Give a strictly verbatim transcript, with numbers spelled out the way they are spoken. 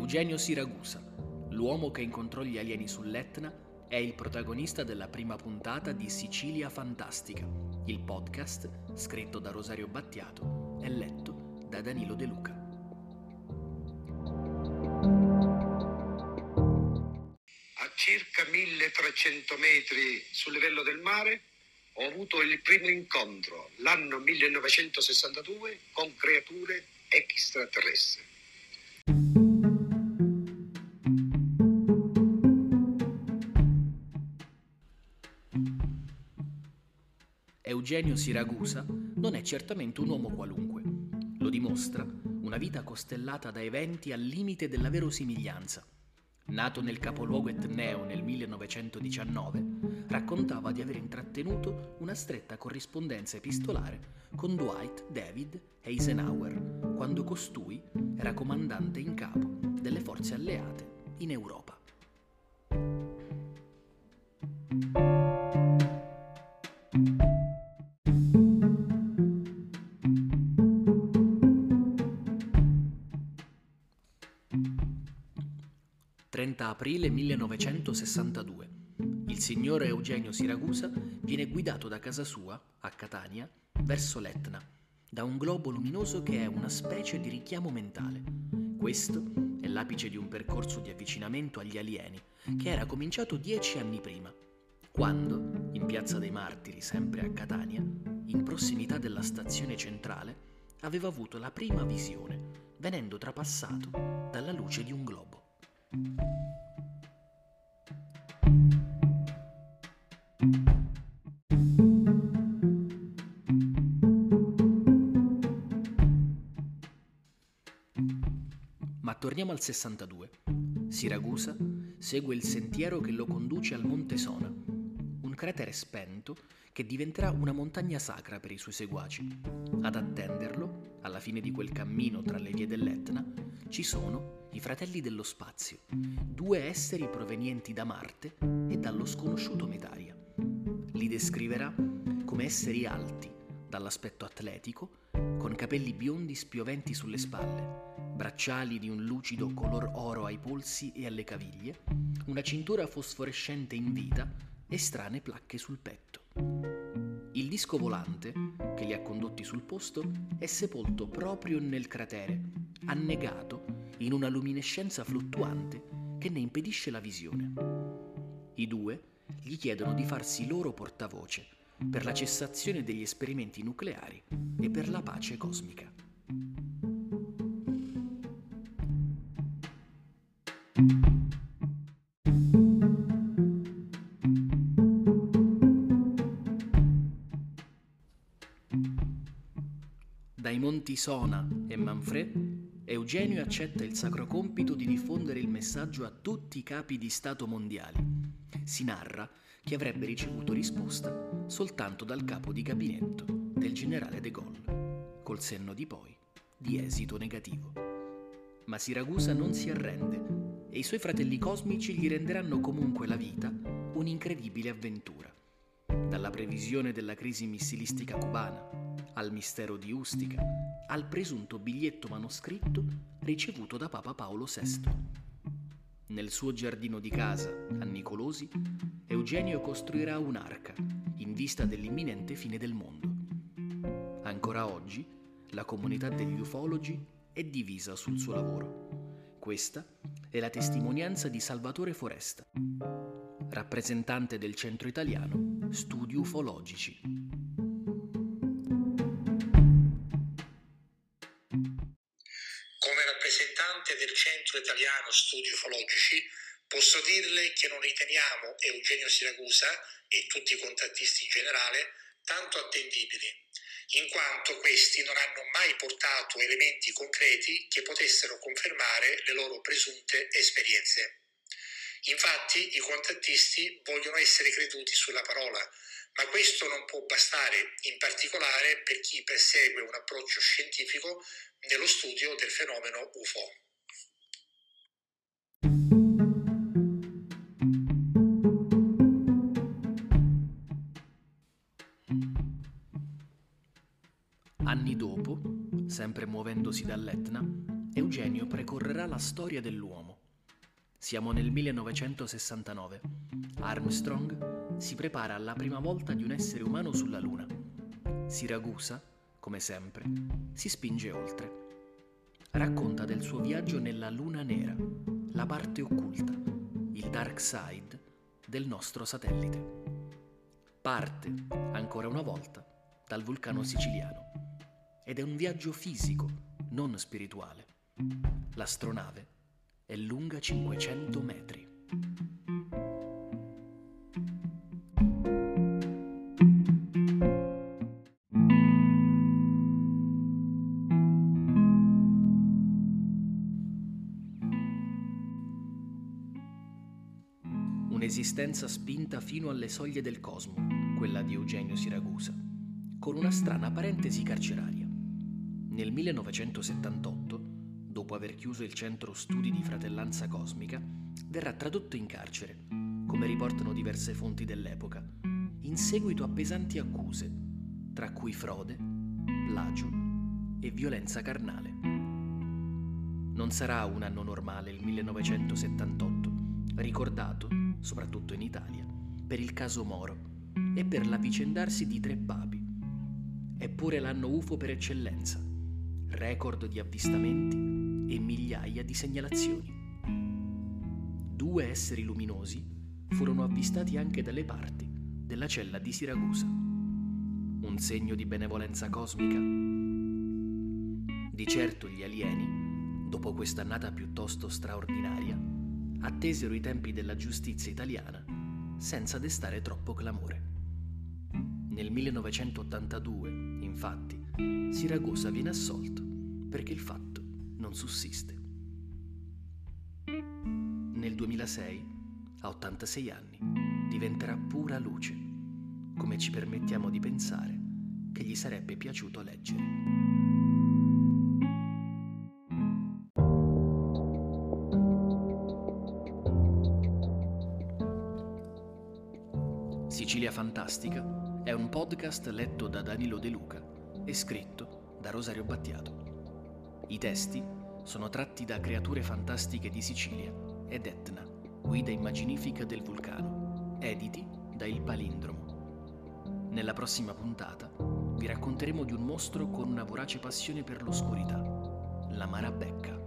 Eugenio Siragusa, l'uomo che incontrò gli alieni sull'Etna, è il protagonista della prima puntata di Sicilia Fantastica, il podcast scritto da Rosario Battiato e letto da Danilo De Luca. A circa milletrecento metri sul livello del mare ho avuto il primo incontro, l'anno millenovecentosessantadue, con creature extraterrestri. Eugenio Siragusa non è certamente un uomo qualunque. Lo dimostra una vita costellata da eventi al limite della verosimiglianza. Nato nel capoluogo etneo nel millenovecentodiciannove, raccontava di aver intrattenuto una stretta corrispondenza epistolare con Dwight David Eisenhower, quando costui era comandante in capo delle forze alleate in Europa. trenta aprile millenovecentosessantadue. Il signore Eugenio Siragusa viene guidato da casa sua, a Catania, verso l'Etna, da un globo luminoso che è una specie di richiamo mentale. Questo è l'apice di un percorso di avvicinamento agli alieni, che era cominciato dieci anni prima, quando, in Piazza dei Martiri, sempre a Catania, in prossimità della stazione centrale, aveva avuto la prima visione, venendo trapassato dalla luce di un globo. Ma torniamo al sessantadue. Siragusa segue il sentiero che lo conduce al Monte Sona, un cratere spento che diventerà una montagna sacra per i suoi seguaci. Ad attenderlo, alla fine di quel cammino tra le vie dell'Etna, ci sono i fratelli dello spazio, due esseri provenienti da Marte e dallo sconosciuto Metaria. Li descriverà come esseri alti, dall'aspetto atletico, con capelli biondi spioventi sulle spalle, bracciali di un lucido color oro ai polsi e alle caviglie, una cintura fosforescente in vita e strane placche sul petto. Il disco volante, che li ha condotti sul posto, è sepolto proprio nel cratere, annegato in una luminescenza fluttuante che ne impedisce la visione. I due gli chiedono di farsi loro portavoce per la cessazione degli esperimenti nucleari e per la pace cosmica. Dai Monti Sona e Manfrè, Eugenio accetta il sacro compito di diffondere il messaggio a tutti i capi di Stato mondiali. Si narra che avrebbe ricevuto risposta soltanto dal capo di gabinetto del generale De Gaulle, col senno di poi di esito negativo. Ma Siragusa non si arrende e i suoi fratelli cosmici gli renderanno comunque la vita un'incredibile avventura. Dalla previsione della crisi missilistica cubana, al mistero di Ustica, al presunto biglietto manoscritto ricevuto da Papa Paolo sesto. Nel suo giardino di casa, a Nicolosi, Eugenio costruirà un'arca in vista dell'imminente fine del mondo. Ancora oggi, la comunità degli ufologi è divisa sul suo lavoro. Questa è la testimonianza di Salvatore Foresta, rappresentante del Centro Italiano Studi Ufologici. Del Centro Italiano Studi Ufologici, posso dirle che non riteniamo Eugenio Siragusa e tutti i contattisti in generale tanto attendibili, in quanto questi non hanno mai portato elementi concreti che potessero confermare le loro presunte esperienze. Infatti, i contattisti vogliono essere creduti sulla parola, ma questo non può bastare, in particolare per chi persegue un approccio scientifico nello studio del fenomeno U F O. Anni dopo, sempre muovendosi dall'Etna, Eugenio precorrerà la storia dell'uomo. Siamo nel millenovecentosessantanove. Armstrong si prepara alla prima volta di un essere umano sulla Luna. Siragusa, come sempre, si spinge oltre. Racconta del suo viaggio nella Luna Nera, la parte occulta, il dark side del nostro satellite. Parte, ancora una volta, dal vulcano siciliano. Ed è un viaggio fisico, non spirituale. L'astronave è lunga cinquecento metri. Un'esistenza spinta fino alle soglie del cosmo, quella di Eugenio Siragusa, con una strana parentesi carceraria. Nel millenovecentosettantotto, dopo aver chiuso il Centro Studi di Fratellanza Cosmica, verrà tradotto in carcere, come riportano diverse fonti dell'epoca, in seguito a pesanti accuse, tra cui frode, plagio e violenza carnale. Non sarà un anno normale il millenovecentosettantotto, ricordato, soprattutto in Italia, per il caso Moro e per l'avvicendarsi di tre papi. Eppure l'anno U F O per eccellenza, record di avvistamenti e migliaia di segnalazioni. Due esseri luminosi furono avvistati anche dalle parti della cella di Siragusa. Un segno di benevolenza cosmica? Di certo gli alieni, dopo quest'annata piuttosto straordinaria, attesero i tempi della giustizia italiana senza destare troppo clamore. Nel millenovecentottantadue, infatti, Siragusa viene assolto perché il fatto non sussiste. Nel duemilasei, a ottantasei anni, diventerà pura luce, come ci permettiamo di pensare che gli sarebbe piaciuto leggere. Sicilia Fantastica è un podcast letto da Danilo De Luca e scritto da Rosario Battiato. I testi sono tratti da Creature fantastiche di Sicilia ed Etna, guida immaginifica del vulcano, editi da Il Palindromo. Nella prossima puntata vi racconteremo di un mostro con una vorace passione per l'oscurità, la Marabecca.